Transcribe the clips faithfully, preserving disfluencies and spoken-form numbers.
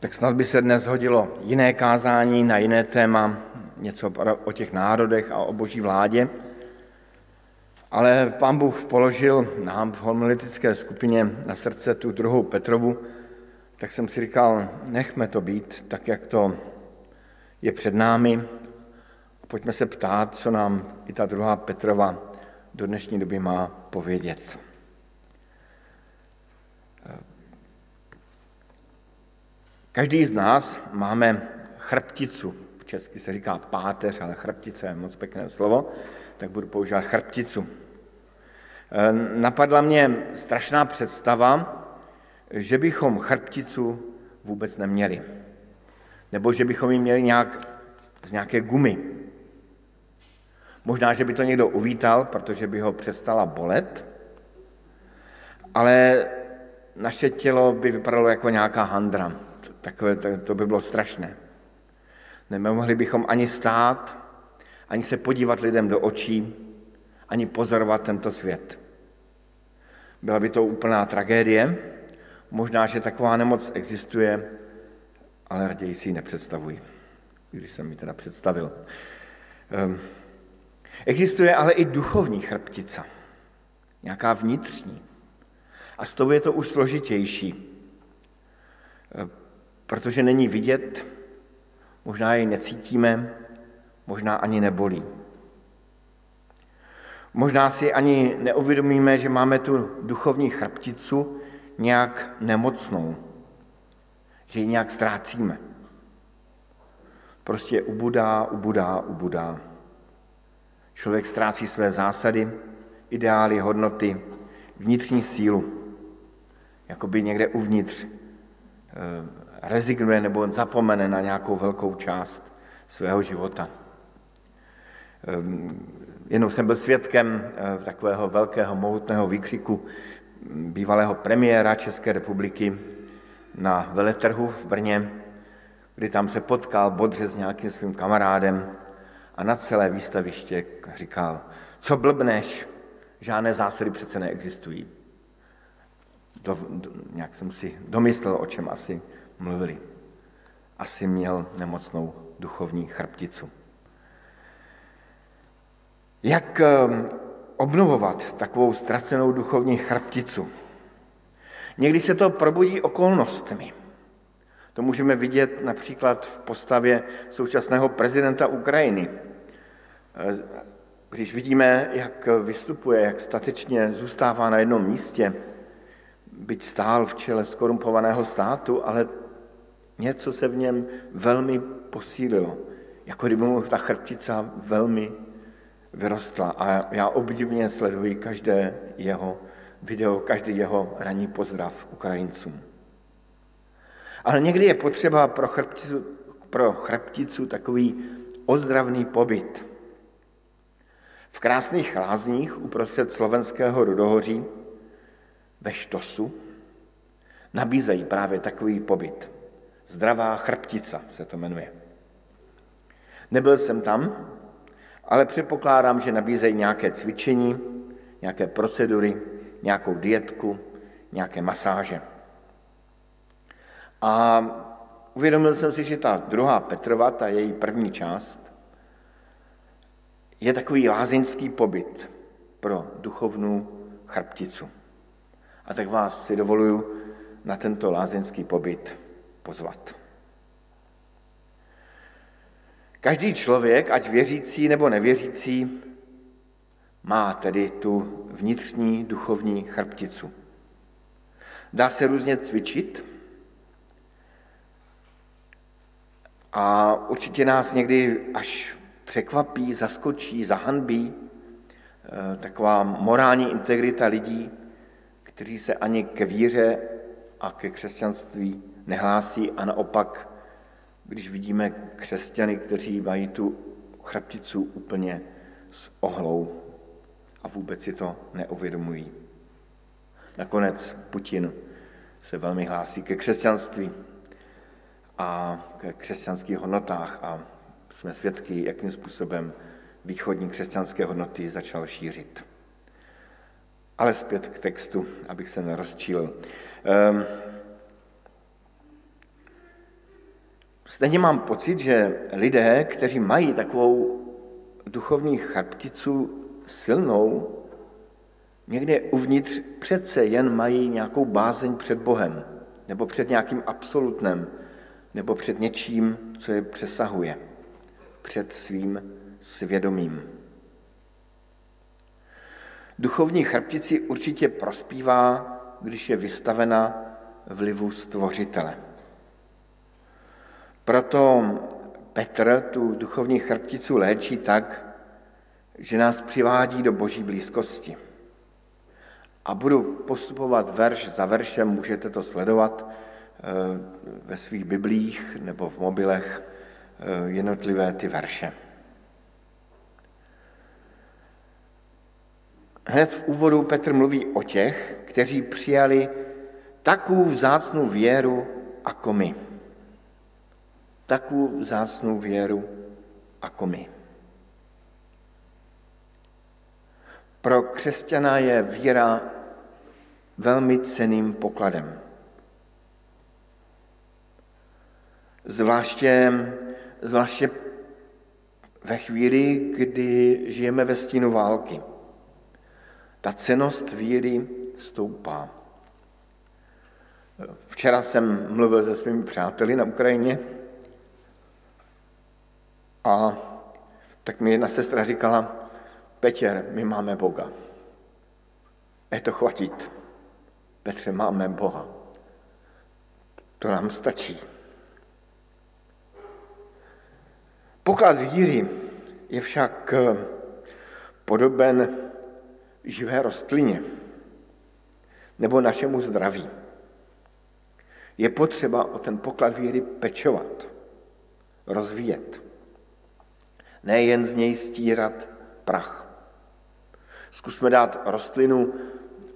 Tak snad by se dnes hodilo jiné kázání na jiné téma, něco o těch národech a o boží vládě. Ale Pán Bůh položil nám v homiletické skupině na srdce tu druhou Petrovu, tak jsem si říkal, nechme to být, tak jak to je před námi. Pojďme se ptát, co nám i ta druhá Petrova do dnešní doby má povědět. Každý z nás máme chrbticu, česky se říká páteř, ale chrbtice je moc pěkné slovo, tak budu používat chrbticu. Napadla mě strašná představa, že bychom chrbticu vůbec neměli, nebo že bychom ji měli nějak z nějaké gumy. Možná, že by to někdo uvítal, protože by ho přestala bolet, ale naše tělo by vypadalo jako nějaká handra. Takové, to by bylo strašné. Nemohli bychom ani stát, ani se podívat lidem do očí, ani pozorovat tento svět. Byla by to úplná tragédie. Možná, že taková nemoc existuje, ale raději si ji nepředstavuji, když jsem ji teda představil. Existuje ale i duchovní chrbtica, nějaká vnitřní. A s tou je to už složitější, protože není vidět, možná jej necítíme, možná ani nebolí. Možná si ani neuvědomíme, že máme tu duchovní chrbticu nějak nemocnou, že ji nějak ztrácíme. Prostě ubudá, ubudá, ubudá. Člověk ztrácí své zásady, ideály, hodnoty, vnitřní sílu. Jakoby někde uvnitř rezignuje nebo zapomene na nějakou velkou část svého života. Jenom jsem byl svědkem takového velkého mohutného výkřiku bývalého premiéra České republiky na veletrhu v Brně, kdy tam se potkal bodře s nějakým svým kamarádem a na celé výstaviště říkal, co blbneš, žádné zásady přece neexistují. Do, do, nějak jsem si domyslel, o čem asi mluvili. Asi měl nemocnou duchovní chrbticu. Jak obnovovat takovou ztracenou duchovní chrbticu? Někdy se to probudí okolnostmi. To můžeme vidět například v postavě současného prezidenta Ukrajiny. Když vidíme, jak vystupuje, jak statečně zůstává na jednom místě, byť stál v čele skorumpovaného státu, ale něco se v něm velmi posílilo. Jako kdyby mu ta chrbtica velmi vyrostla. A já obdivně sleduji každé jeho video, každý jeho ranní pozdrav Ukrajincům. Ale někdy je potřeba pro chrbticu, pro chrbticu takový ozdravný pobyt. V krásných lázních uprostřed slovenského Rudohoří ve Štosu nabízejí právě takový pobyt. Zdravá chrbtica se to jmenuje. Nebyl jsem tam, ale předpokládám, že nabízejí nějaké cvičení, nějaké procedury, nějakou dietku, nějaké masáže. A uvědomil jsem si, že ta druhá Petrova, ta její první část, je takový lázeňský pobyt pro duchovnou chrbticu. A tak vás si dovoluju na tento lázeňský pobyt pozvat. Každý člověk, ať věřící nebo nevěřící, má tedy tu vnitřní duchovní chrbticu. Dá se různě cvičit, a určitě nás někdy až překvapí, zaskočí, zahanbí taková morální integrita lidí, kteří se ani ke víře a ke křesťanství nehlásí a naopak, když vidíme křesťany, kteří mají tu chrbticu úplně s ohlou a vůbec si to neuvědomují. Nakonec Putin se velmi hlásí ke křesťanství a k křesťanských hodnotách a jsme svědky, jakým způsobem východní křesťanské hodnoty začal šířit. Ale zpět k textu, abych se nerozčílil. Stejně mám pocit, že lidé, kteří mají takovou duchovní chrbticu silnou, někde uvnitř přece jen mají nějakou bázeň před Bohem, nebo před nějakým absolutnem, nebo před něčím, co je přesahuje, před svým svědomím. Duchovní chrbtici určitě prospívá, když je vystavena vlivu Stvořitele. Proto Petr tu duchovní chrbticu léčí tak, že nás přivádí do Boží blízkosti. A budu postupovat verš za veršem, můžete to sledovat ve svých biblích nebo v mobilech jednotlivé ty verše. Hned v úvodu Petr mluví o těch, kteří přijali takovou vzácnou věru jako my. Takovou vzácnou věru jako my. Pro křesťana je víra velmi cenným pokladem. Zvláště, zvláště ve chvíli, kdy žijeme ve stínu války. Ta cennost víry stoupá. Včera jsem mluvil se svými přáteli na Ukrajině a tak mi jedna sestra říkala: Petr, my máme Boga. Je to chvatit. Petře, máme Boha. To nám stačí. Poklad víry je však podoben živé rostlině nebo našemu zdraví. Je potřeba o ten poklad víry pečovat, rozvíjet. Nejen z něj stírat prach. Zkusme dát rostlinu,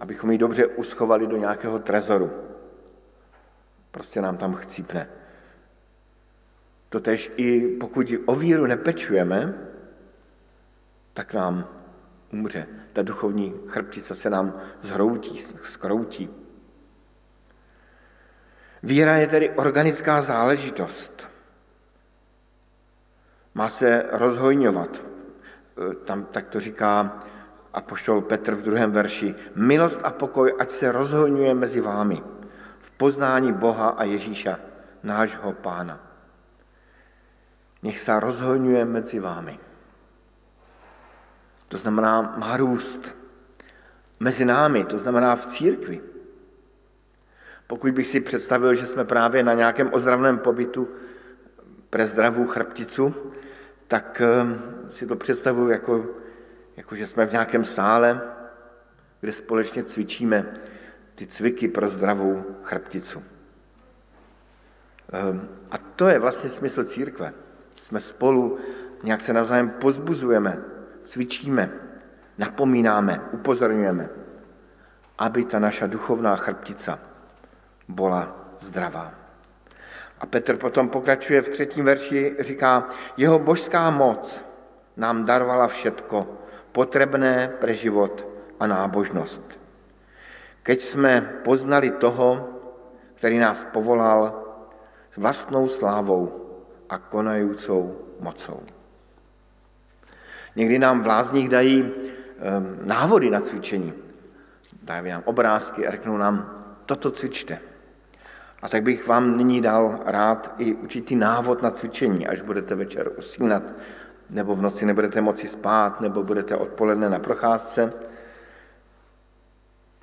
abychom ji dobře uschovali do nějakého trezoru. Prostě nám tam chcípne. Totež i pokud o víru nepečujeme, tak nám umře. Ta duchovní chrbtice se nám zhroutí, skroutí. Víra je tedy organická záležitost. Má se rozhojňovat. Tam tak to říká apoštol Petr v druhém verši. Milost a pokoj, ať se rozhojňuje mezi vámi v poznání Boha a Ježíša, nášho Pána. Nech se rozhojňuje mezi vámi. To znamená, má růst mezi námi, to znamená v církvi. Pokud bych si představil, že jsme právě na nějakém ozdravném pobytu pre zdravou chrbticu, tak si to představuji, jako, jako že jsme v nějakém sále, kde společně cvičíme ty cviky pro zdravou chrbticu. A to je vlastně smysl církve. Jsme spolu, nějak se navzájem pozbuzujeme, cvičíme, napomínáme, upozorňujeme, aby ta naša duchovná chrbtica bola zdravá. A Petr potom pokračuje v třetím verši, říká, jeho božská moc nám darovala všetko potrebné pre život a nábožnost. Keď jsme poznali toho, který nás povolal s vlastnou slávou a konajúcou mocou. Někdy nám v lázních dají návody na cvičení. Dají nám obrázky a řeknou nám, toto cvičte. A tak bych vám nyní dal rád i určitý návod na cvičení, až budete večer usínat, nebo v noci nebudete moci spát, nebo budete odpoledne na procházce.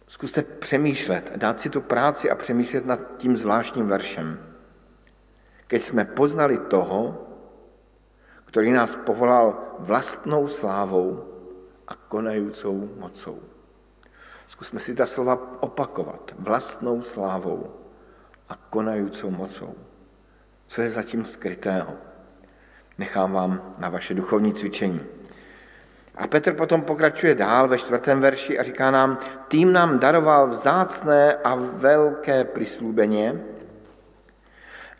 Zkuste přemýšlet, dát si tu práci a přemýšlet nad tím zvláštním veršem. Keď jsme poznali toho, který nás povolal vlastnou slávou a konajúcou mocou. Zkusme si ta slova opakovat. Vlastnou slávou a konajúcou mocou. Co je zatím skrytého? Nechám vám na vaše duchovní cvičení. A Petr potom pokračuje dál ve čtvrtém verši a říká nám, tým nám daroval vzácné a velké prislúbenie,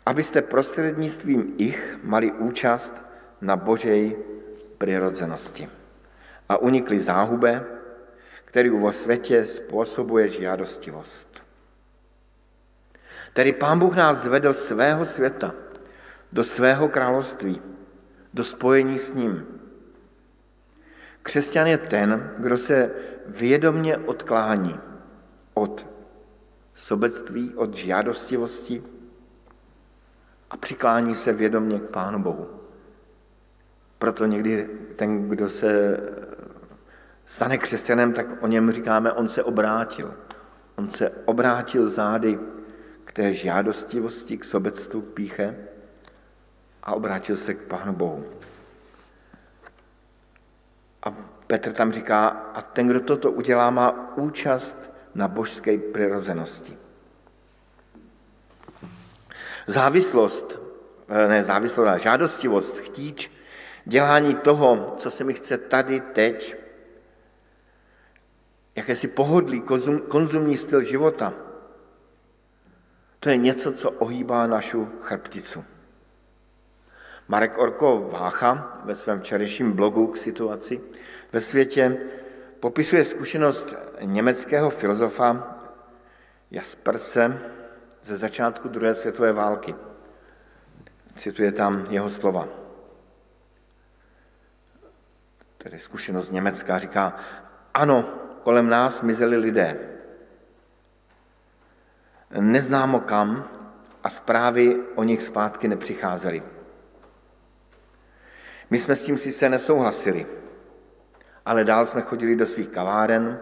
abyste prostřednictvím ich mali účast na Božej prirodzenosti a unikli záhube, kterou vo světě způsobuje žádostivost. Tedy Pán Bůh nás zvedl svého světa, do svého království, do spojení s ním. Křesťan je ten, kdo se vědomně odklání od sobectví, od žádostivosti a přiklání se vědomně k Pánu Bohu. Proto někdy ten, kdo se stane křesťanem, tak o něm říkáme, on se obrátil. On se obrátil zády k té žádostivosti, k sobectvu, k píche a obrátil se k Pánu Bohu. A Petr tam říká, a ten, kdo toto udělá, má účast na božské přirozenosti. Závislost, ne závislost, ale žádostivost, chtíč, dělání toho, co se mi chce tady, teď, jakési pohodlí, konzum, konzumní styl života, to je něco, co ohýbá našu chrbticu. Marek Orko Vácha ve svém včerejším blogu k situaci ve světě popisuje zkušenost německého filozofa Jasperse ze začátku druhé světové války. Cituje tam jeho slova. Tedy zkušenost německá říká, ano, kolem nás mizeli lidé. Neznámo kam a zprávy o nich zpátky nepřicházely. My jsme s tím sice nesouhlasili, ale dál jsme chodili do svých kaváren,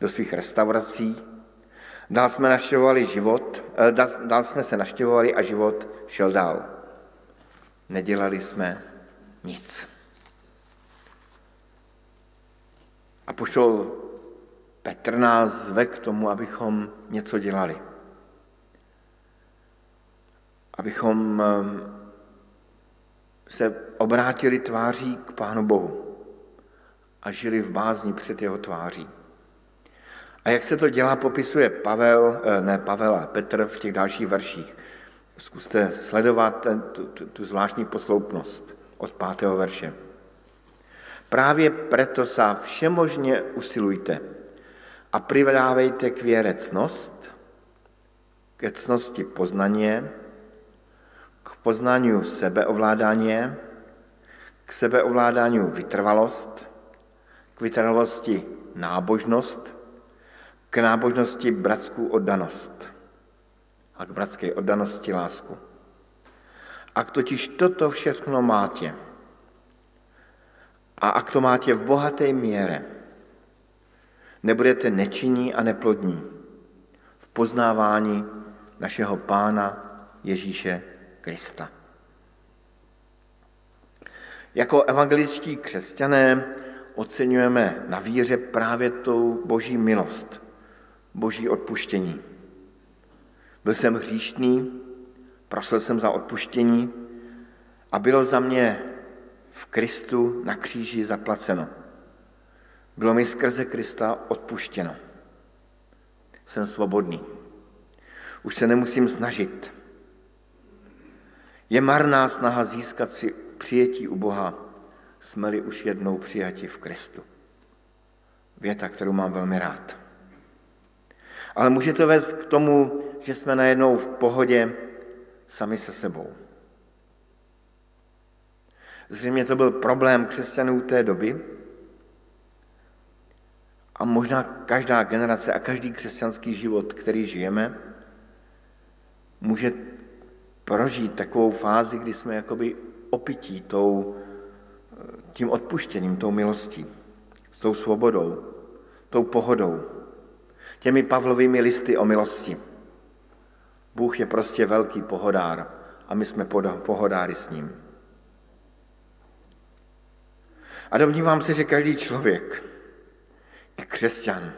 do svých restaurací, dál jsme navštěvovali život, dál jsme se navštěvovali a život šel dál. Nedělali jsme nic. A apoštol Petr nás zve k tomu, abychom něco dělali. Abychom se obrátili tváří k Pánu Bohu a žili v bázni před jeho tváří. A jak se to dělá, popisuje Pavel, ne Pavel, ale Petr v těch dalších verších. Zkuste sledovat ten, tu, tu zvláštní posloupnost od pátého verše. Právě proto sa všemožně usilujte a přidávejte k věre ctnost, ke ctnosti poznanie, k poznaniu sebeovládanie, k sebeovládaniu vytrvalost, k vytrvalosti nábožnost, k nábožnosti bratskou oddanost a k bratské oddanosti lásku. Ak totiž toto všechno máte a ak to máte v bohaté míře, nebudete nečinní a neplodní v poznávání našeho Pána Ježíše Krista. Jako evangeličtí křesťané oceňujeme na víře právě tu boží milost, boží odpuštění. Byl jsem hříšný, prosil jsem za odpuštění a bylo za mě v Kristu na kříži zaplaceno. Bylo mi skrze Krista odpuštěno. Jsem svobodný. Už se nemusím snažit. Je marná snaha získat si přijetí u Boha, jsme-li už jednou přijati v Kristu. Věta, kterou mám velmi rád. Ale může to vést k tomu, že jsme najednou v pohodě sami se sebou. Zřejmě to byl problém křesťanů té doby a možná každá generace a každý křesťanský život, který žijeme, může prožít takovou fázi, kdy jsme jakoby opití tou, tím odpuštěním, tou milostí, s tou svobodou, tou pohodou, těmi Pavlovými listy o milosti. Bůh je prostě velký pohodár a my jsme pohodári s ním. A domnívám se, že každý člověk, i křesťan,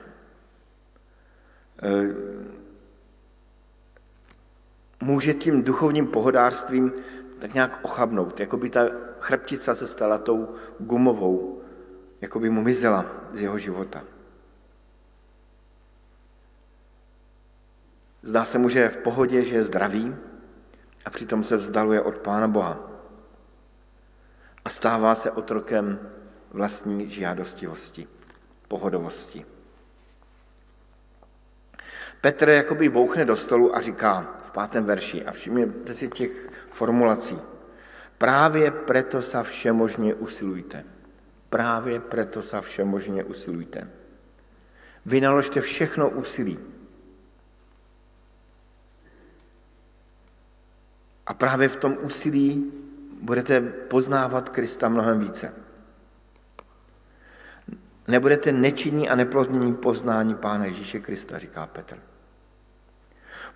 může tím duchovním pohodářstvím tak nějak ochabnout. Jakoby ta chrbtica se stala tou gumovou, jakoby mu mizela z jeho života. Zdá se mu, že je v pohodě, že je zdravý a přitom se vzdaluje od Pána Boha a stává se otrokem vlastní žádostivosti, pohodovosti. Petr jakoby bouchne do stolu a říká v pátém verši. A všimněte si těch formulací. Právě proto sa všemožně usilujte. Právě proto sa všemožně usilujte. Vynaložte všechno úsilí. A právě v tom úsilí budete poznávat Krista mnohem více. Nebudete nečinní a neplodní poznání Pána Ježíše Krista, říká Petr.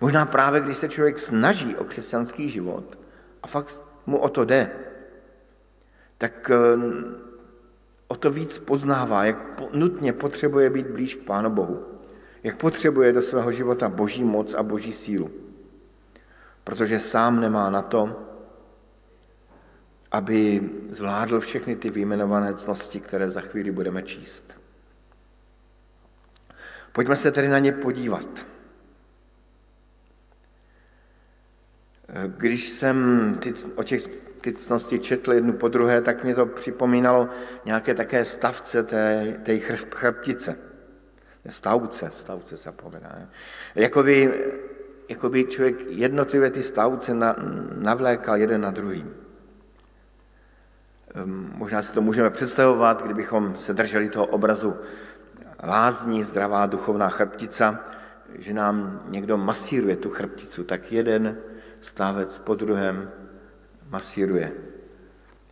Možná právě, když se člověk snaží o křesťanský život a fakt mu o to jde, tak o to víc poznává, jak nutně potřebuje být blíž k Pánu Bohu, jak potřebuje do svého života Boží moc a Boží sílu, protože sám nemá na to, aby zvládl všechny ty vyjmenované cnosti, které za chvíli budeme číst. Pojďme se tedy na ně podívat. Když jsem ty, o těch ty cnosti četl jednu po druhé, tak mě to připomínalo nějaké také stavce té, té chrbtice. Stavce, stavce se povedá. Jakoby, jakoby člověk jednotlivě ty stavce na, navlékal jeden na druhý. Možná si to můžeme představovat, kdybychom se drželi toho obrazu lázní, zdravá duchovná chrbtica, že nám někdo masíruje tu chrbticu, tak jeden stávec po druhém masíruje.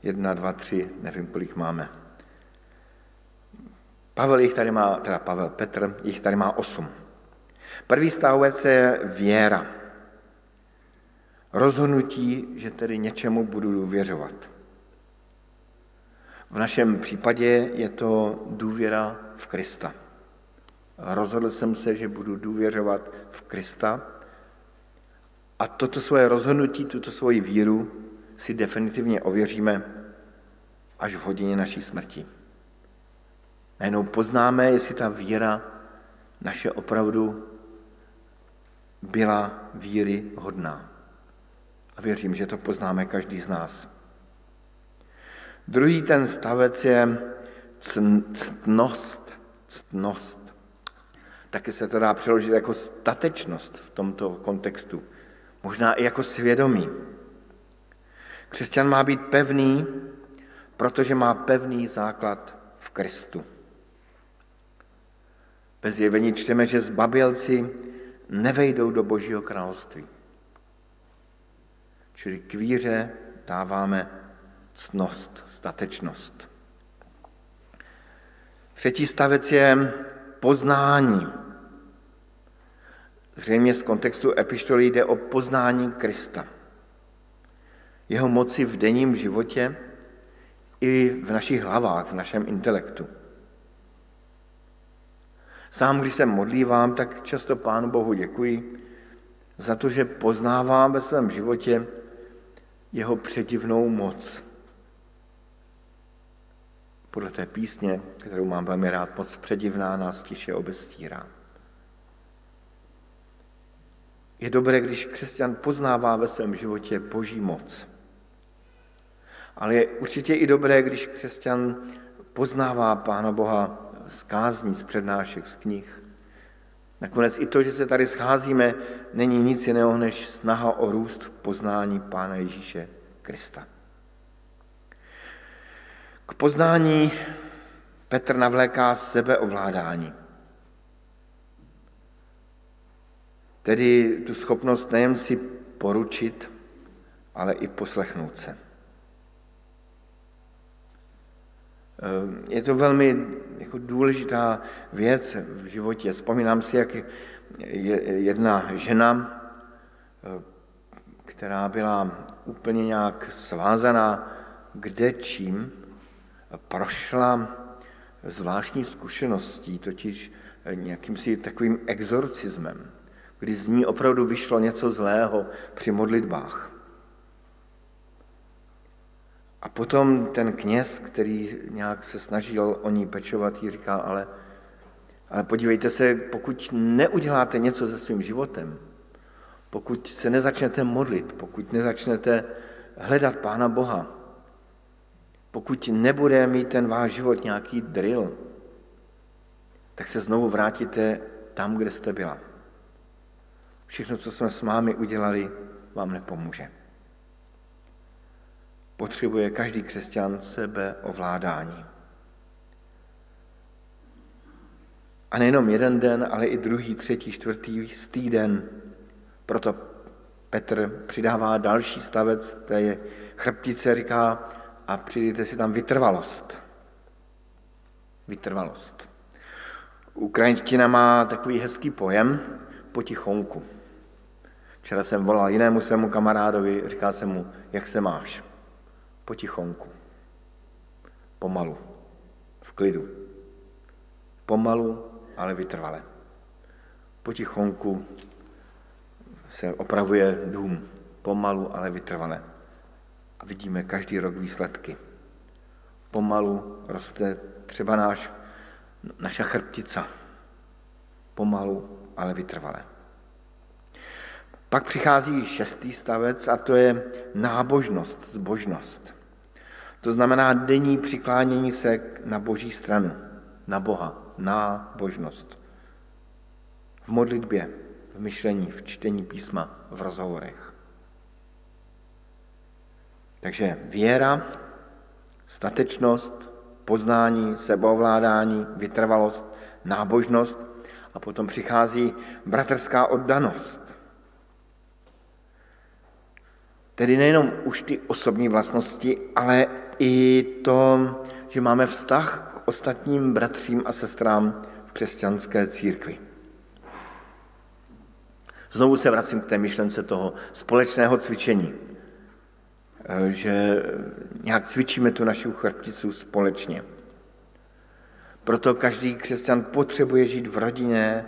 Jedna, dva, tři, nevím, kolik máme. Pavel jich tady má, teda Pavel, Petr, jich tady má osm. První stávec je věra. Rozhodnutí, že tedy něčemu budu důvěřovat. V našem případě je to důvěra v Krista. Rozhodl jsem se, že budu důvěřovat v Krista a toto svoje rozhodnutí, tuto svoji víru si definitivně ověříme až v hodině naší smrti. Najednou poznáme, jestli ta víra naše opravdu byla víry hodná. A věřím, že to poznáme každý z nás. Druhý ten stavec je ctnost, ctnost. Taky se to dá přeložit jako statečnost v tomto kontextu. Možná i jako svědomí. Křesťan má být pevný, protože má pevný základ v Kristu. Ve Zjevení čteme, že zbabělci nevejdou do Božího království. Čili k víře dáváme ctnost, statečnost. Třetí stavec je poznání. Zřejmě z kontextu epištoly jde o poznání Krista. Jeho moci v denním životě i v našich hlavách, v našem intelektu. Sám, když se modlívám, tak často Pánu Bohu děkuji za to, že poznávám ve svém životě jeho předivnou moc. Podle té písně, kterou mám velmi rád, moc předivná nás tiše obestírá. Je dobré, když křesťan poznává ve svém životě Boží moc. Ale je určitě i dobré, když křesťan poznává Pána Boha z kázní, z přednášek, z knih. Nakonec i to, že se tady scházíme, není nic jiného než snaha o růst v poznání Pána Ježíše Krista. K poznání Petr navléká sebeovládání. Tedy tu schopnost nejen si poručit, ale i poslechnout se. Je to velmi jako důležitá věc v životě. Vzpomínám si, jak jedna žena, která byla úplně nějak svázaná kde čím, prošla zvláštní zkušeností, totiž nějakýmsi takovým exorcismem, kdy z ní opravdu vyšlo něco zlého při modlitbách. A potom ten kněz, který nějak se snažil o ní pečovat, jí říkal, ale, ale podívejte se, pokud neuděláte něco se svým životem, pokud se nezačnete modlit, pokud nezačnete hledat Pána Boha, pokud nebude mít ten váš život nějaký drill, tak se znovu vrátíte tam, kde jste byla. Všechno, co jsme s vámi udělali, vám nepomůže. Potřebuje každý křesťan sebeovládání. A nejenom jeden den, ale i druhý, třetí, čtvrtý týden. Proto Petr přidává další stavec té chrbtice, říká, a přidejte si tam vytrvalost. Vytrvalost. Ukrajinština má takový hezký pojem potichonku. Včera jsem volal jinému svému kamarádovi, říkal jsem mu, jak se máš? Potichonku. Pomalu. V klidu. Pomalu, ale vytrvale. Potichonku se opravuje dům. Pomalu, ale vytrvale. A vidíme každý rok výsledky. Pomalu roste třeba náš, naša chrbtica. Pomalu, ale vytrvale. Pak přichází šestý stavec a to je nábožnost, zbožnost. To znamená denní přiklánění se na Boží stranu, na Boha, nábožnost. V modlitbě, v myšlení, v čtení písma, v rozhovorech. Takže víra, statečnost, poznání, sebeovládání, vytrvalost, nábožnost a potom přichází bratrská oddanost. Tedy nejenom už ty osobní vlastnosti, ale i to, že máme vztah k ostatním bratřím a sestrám v křesťanské církvi. Znovu se vracím k té myšlence toho společného cvičení, že nějak cvičíme tu naši chrbticu společně. Proto každý křesťan potřebuje žít v rodině,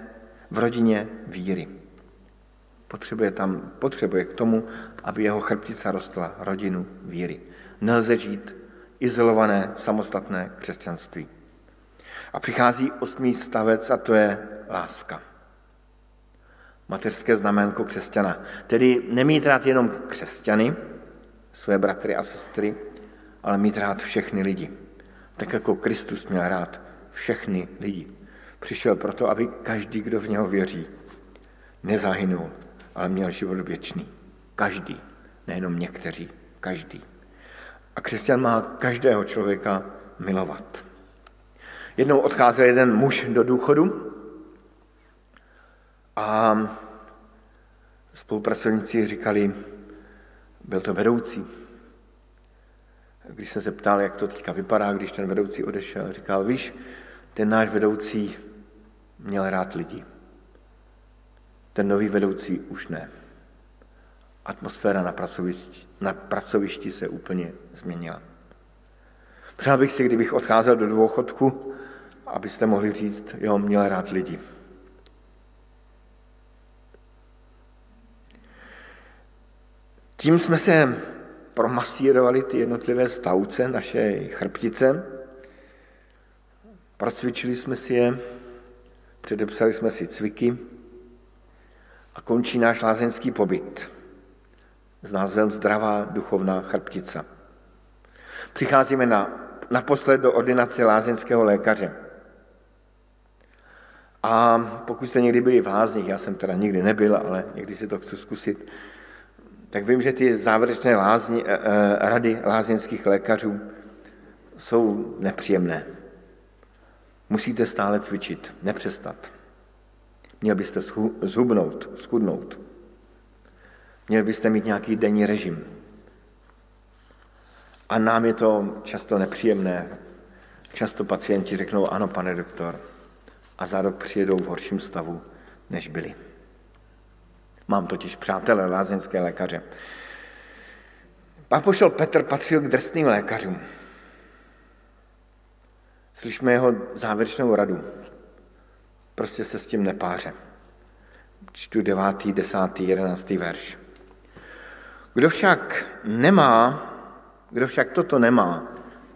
v rodině víry. Potřebuje, tam, potřebuje k tomu, aby jeho chrbtica rostla rodinu víry. Nelze žít izolované, samostatné křesťanství. A přichází osmý stavec a to je láska. Mateřské znamenko křesťana. Tedy nemít rád jenom křesťany, své bratry a sestry, ale mít rád všechny lidi. Tak jako Kristus měl rád všechny lidi. Přišel proto, aby každý, kdo v něho věří, nezahynul, ale měl život věčný. Každý, nejenom někteří, každý. A křesťan má každého člověka milovat. Jednou odcházel jeden muž do důchodu a spolupracovníci říkali, byl to vedoucí. Když jsem se ptal, jak to teďka vypadá, když ten vedoucí odešel, říkal, víš, ten náš vedoucí měl rád lidi. Ten nový vedoucí už ne. Atmosféra na pracovišti, na pracovišti se úplně změnila. Přál bych si, kdybych odcházel do důchodku, abyste mohli říct, jo, měl rád lidi. Tím jsme se promasírovali ty jednotlivé stavce, naše chrbtice, procvičili jsme si je, předepsali jsme si cviky a končí náš lázeňský pobyt s názvem Zdravá duchovná chrbtica. Přicházíme na, naposled do ordinace lázeňského lékaře. A pokud jste někdy byli v Lázních, já jsem teda nikdy nebyl, ale někdy si to chci zkusit, tak vím, že ty závěrečné lázni, eh, rady lázeňských lékařů jsou nepříjemné. Musíte stále cvičit, nepřestat. Měl byste zhubnout, schudnout. Měl byste mít nějaký denní režim. A nám je to často nepříjemné. Často pacienti řeknou, ano, pane doktor, a za rok přijedou v horším stavu, než byli. Mám totiž přátelé lázeňské lékaře. Apoštol Petr patřil k drsným lékařům. Slyšme jeho závěrečnou radu. Prostě se s tím nepáře. Čtu devátý, desátý, jedenáctý verš. Kdo však nemá, kdo však toto nemá,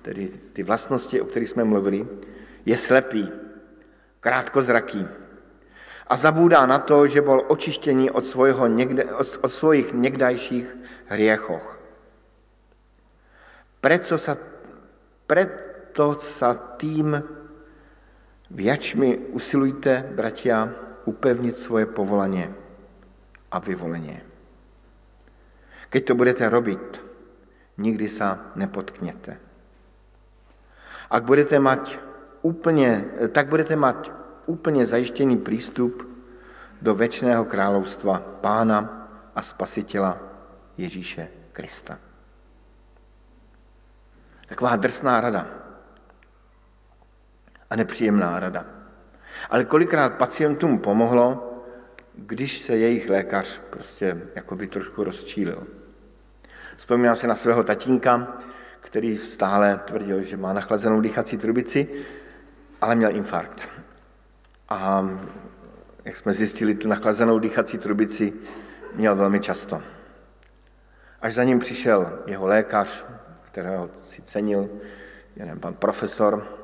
tedy ty vlastnosti, o kterých jsme mluvili, je slepý, krátkozraký a zabúdá na to, že bol očištený od, svojho niekde, od svojich niekdajších hriechoch. Preto sa, preto sa tým viačmi usilujte, bratia, upevniť svoje povolanie, a vyvolenie. Keď to budete robiť, nikdy sa nepotknete. Ak budete mať úplne, tak budete mať úplne zajištený prístup do večného kráľovstva Pána a Spasiteľa Ježíše Krista. Taková drsná rada a nepříjemná rada. Ale kolikrát pacientům pomohlo, když se jejich lékař prostě jakoby trošku rozčílil. Vzpomínám si na svého tatínka, který stále tvrdil, že má nachlazenou dýchací trubici, ale měl infarkt. A jak jsme zjistili, tu nachlazenou dýchací trubici měl velmi často. Až za ním přišel jeho lékař, kterého si cenil, jeden pan profesor,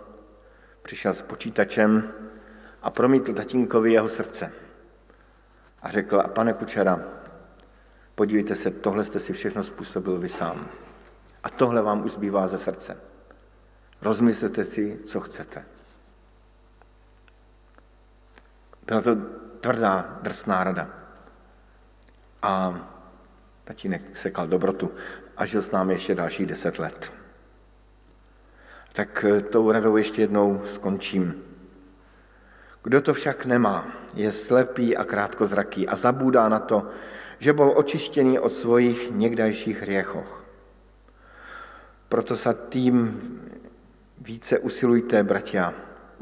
přišel s počítačem a promítl tatínkovi jeho srdce. A řekl, a pane Kučera, podívejte se, tohle jste si všechno způsobil vy sám. A tohle vám už zbývá ze srdce. Rozmyslete si, co chcete. Byla to tvrdá, drsná rada. A tatínek sekal dobrotu a žil s námi ještě dalších deset let. Tak tou radou ještě jednou skončím. Kdo to však nemá, je slepý a krátkozraký a zabúdá na to, že bol očištený od svojich niekdajších hriechoch. Proto sa tým více usilujte, bratia,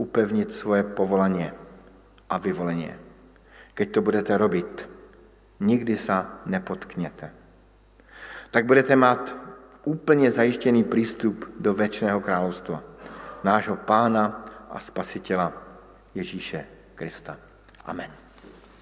upevniť svoje povolanie a vyvolenie. Keď to budete robiť, nikdy sa nepotknete. Tak budete mať úplne zajištený prístup do večného kráľovstva, nášho Pána a Spasiteľa Ježíše Krista. Amen.